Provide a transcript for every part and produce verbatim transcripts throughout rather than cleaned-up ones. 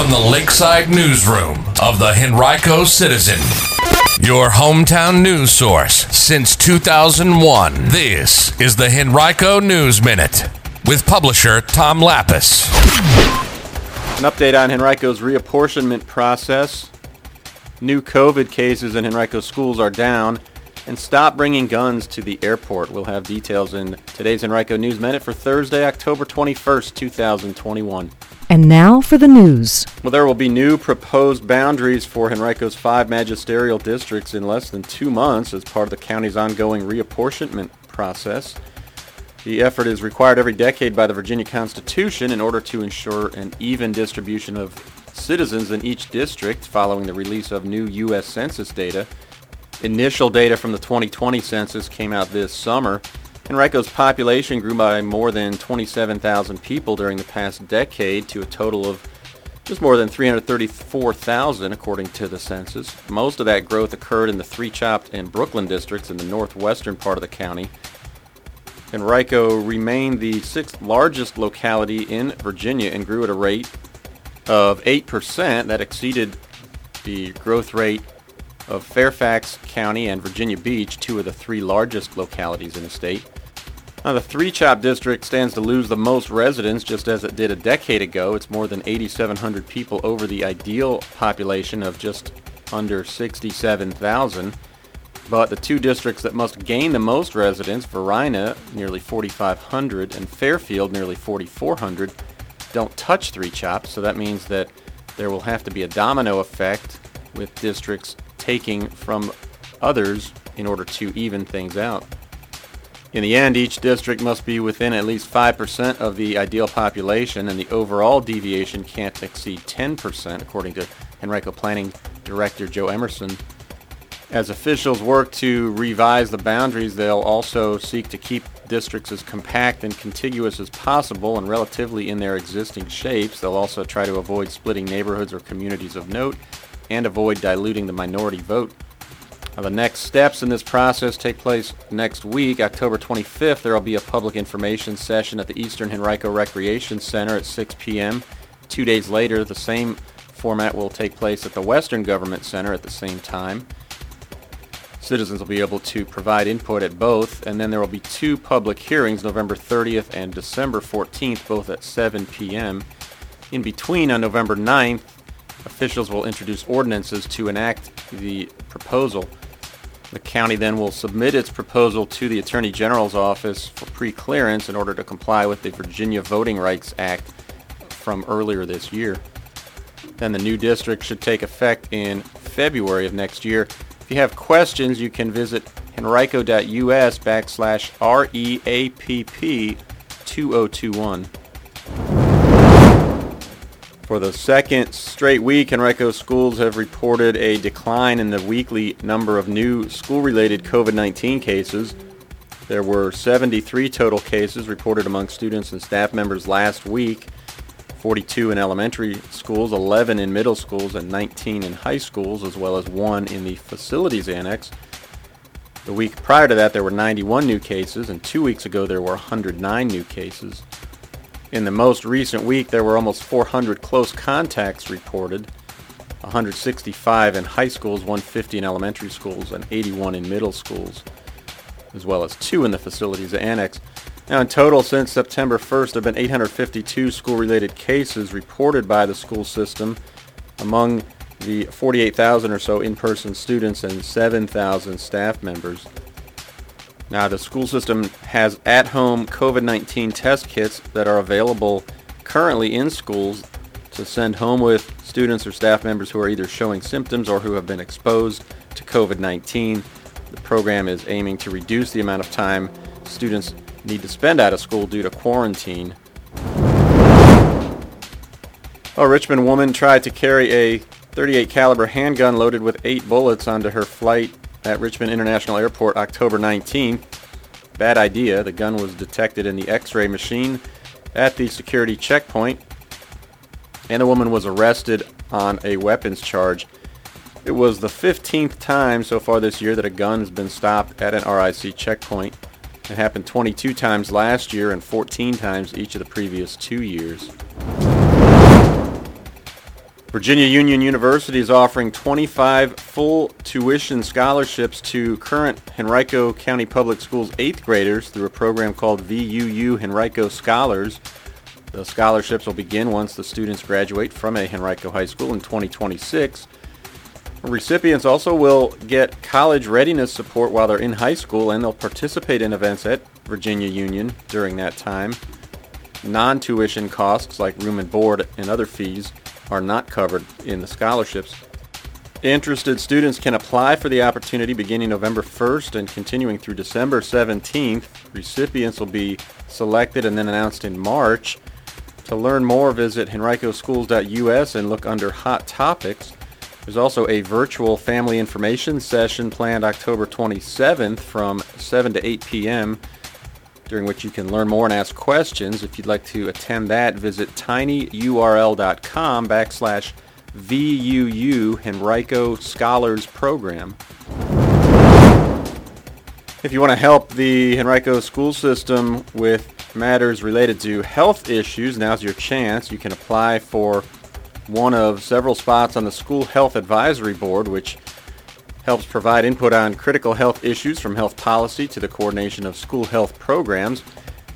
from the Lakeside Newsroom of the Henrico Citizen, your hometown news source since two thousand one. This is the Henrico News Minute with publisher Tom Lapis. An update on Henrico's reapportionment process. New COVID cases in Henrico schools are down. And stop bringing guns to the airport. We'll have details in today's Henrico News Minute for Thursday, October twenty-first, twenty twenty-one. And now for the news. Well, there will be new proposed boundaries for Henrico's five magisterial districts in less than two months as part of the county's ongoing reapportionment process. The effort is required every decade by the Virginia Constitution in order to ensure an even distribution of citizens in each district following the release of new U S Census data. Initial data from the twenty twenty census came out this summer. Henrico's population grew by more than twenty-seven thousand people during the past decade to a total of just more than three hundred thirty-four thousand, according to the census. Most of that growth occurred in the Three Chopped and Brooklyn districts in the northwestern part of the county. Henrico remained the sixth largest locality in Virginia and grew at a rate of eight percent. That exceeded the growth rate of Fairfax County and Virginia Beach, two of the three largest localities in the state. Now, the Three Chop district stands to lose the most residents, just as it did a decade ago. It's more than eight thousand seven hundred people over the ideal population of just under sixty-seven thousand. But the two districts that must gain the most residents, Verina, nearly four thousand five hundred, and Fairfield, nearly four thousand four hundred, don't touch Three Chop, so that means that there will have to be a domino effect with districts taking from others in order to even things out. In the end, each district must be within at least five percent of the ideal population, and the overall deviation can't exceed ten percent, according to Henrico Planning Director Joe Emerson. As officials work to revise the boundaries, they'll also seek to keep districts as compact and contiguous as possible and relatively in their existing shapes. They'll also try to avoid splitting neighborhoods or communities of note, and avoid diluting the minority vote. Now, the next steps in this process take place next week, October twenty-fifth. There will be a public information session at the Eastern Henrico Recreation Center at six p.m. Two days later, the same format will take place at the Western Government Center at the same time. Citizens will be able to provide input at both, and then there will be two public hearings, November thirtieth and December fourteenth, both at seven p.m. In between, on November ninth, officials will introduce ordinances to enact the proposal. The county then will submit its proposal to the Attorney General's office for pre-clearance in order to comply with the Virginia Voting Rights Act from earlier this year. Then the new district should take effect in February of next year. If you have questions, you can visit henrico.us backslash R E A P P two thousand twenty-one. For the second straight week, Henrico schools have reported a decline in the weekly number of new school-related COVID nineteen cases. There were seventy-three total cases reported among students and staff members last week, forty-two in elementary schools, eleven in middle schools, and nineteen in high schools, as well as one in the facilities annex. The week prior to that, there were ninety-one new cases, and two weeks ago, there were one hundred nine new cases. In the most recent week, there were almost four hundred close contacts reported, one hundred sixty-five in high schools, one hundred fifty in elementary schools, and eighty-one in middle schools, as well as two in the facilities annex. Now, in total, since September first, there have been eight hundred fifty-two school-related cases reported by the school system among the forty-eight thousand or so in-person students and seven thousand staff members. Now, the school system has at-home COVID nineteen test kits that are available currently in schools to send home with students or staff members who are either showing symptoms or who have been exposed to COVID nineteen. The program is aiming to reduce the amount of time students need to spend out of school due to quarantine. A Richmond woman tried to carry a thirty-eight caliber handgun loaded with eight bullets onto her flight at Richmond International Airport October nineteenth. Bad idea. The gun was detected in the x-ray machine at the security checkpoint, and the woman was arrested on a weapons charge. It was the fifteenth time so far this year that a gun has been stopped at an R I C checkpoint. It happened twenty-two times last year and fourteen times each of the previous two years. Virginia Union University is offering twenty-five full tuition scholarships to current Henrico County Public Schools eighth graders through a program called V U U Henrico Scholars. The scholarships will begin once the students graduate from a Henrico high school in twenty twenty-six. Recipients also will get college readiness support while they're in high school, and they'll participate in events at Virginia Union during that time. Non-tuition costs like room and board and other fees are not covered in the scholarships. Interested students can apply for the opportunity beginning November first and continuing through December seventeenth. Recipients will be selected and then announced in March. To learn more, visit henrico schools dot u s and look under Hot Topics. There's also a virtual family information session planned October twenty-seventh from seven to eight p.m., during which you can learn more and ask questions. If you'd like to attend that, visit tinyurl.com backslash VUU Henrico Scholars Program. If you want to help the Henrico school system with matters related to health issues, now's your chance. You can apply for one of several spots on the School Health Advisory Board, which helps provide input on critical health issues from health policy to the coordination of school health programs.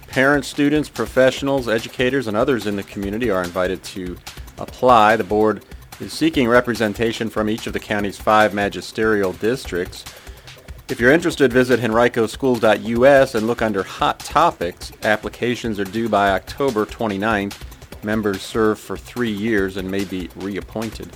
Parents, students, professionals, educators, and others in the community are invited to apply. The board is seeking representation from each of the county's five magisterial districts. If you're interested, visit henrico schools dot u s and look under Hot Topics. Applications are due by October twenty-ninth. Members serve for three years and may be reappointed.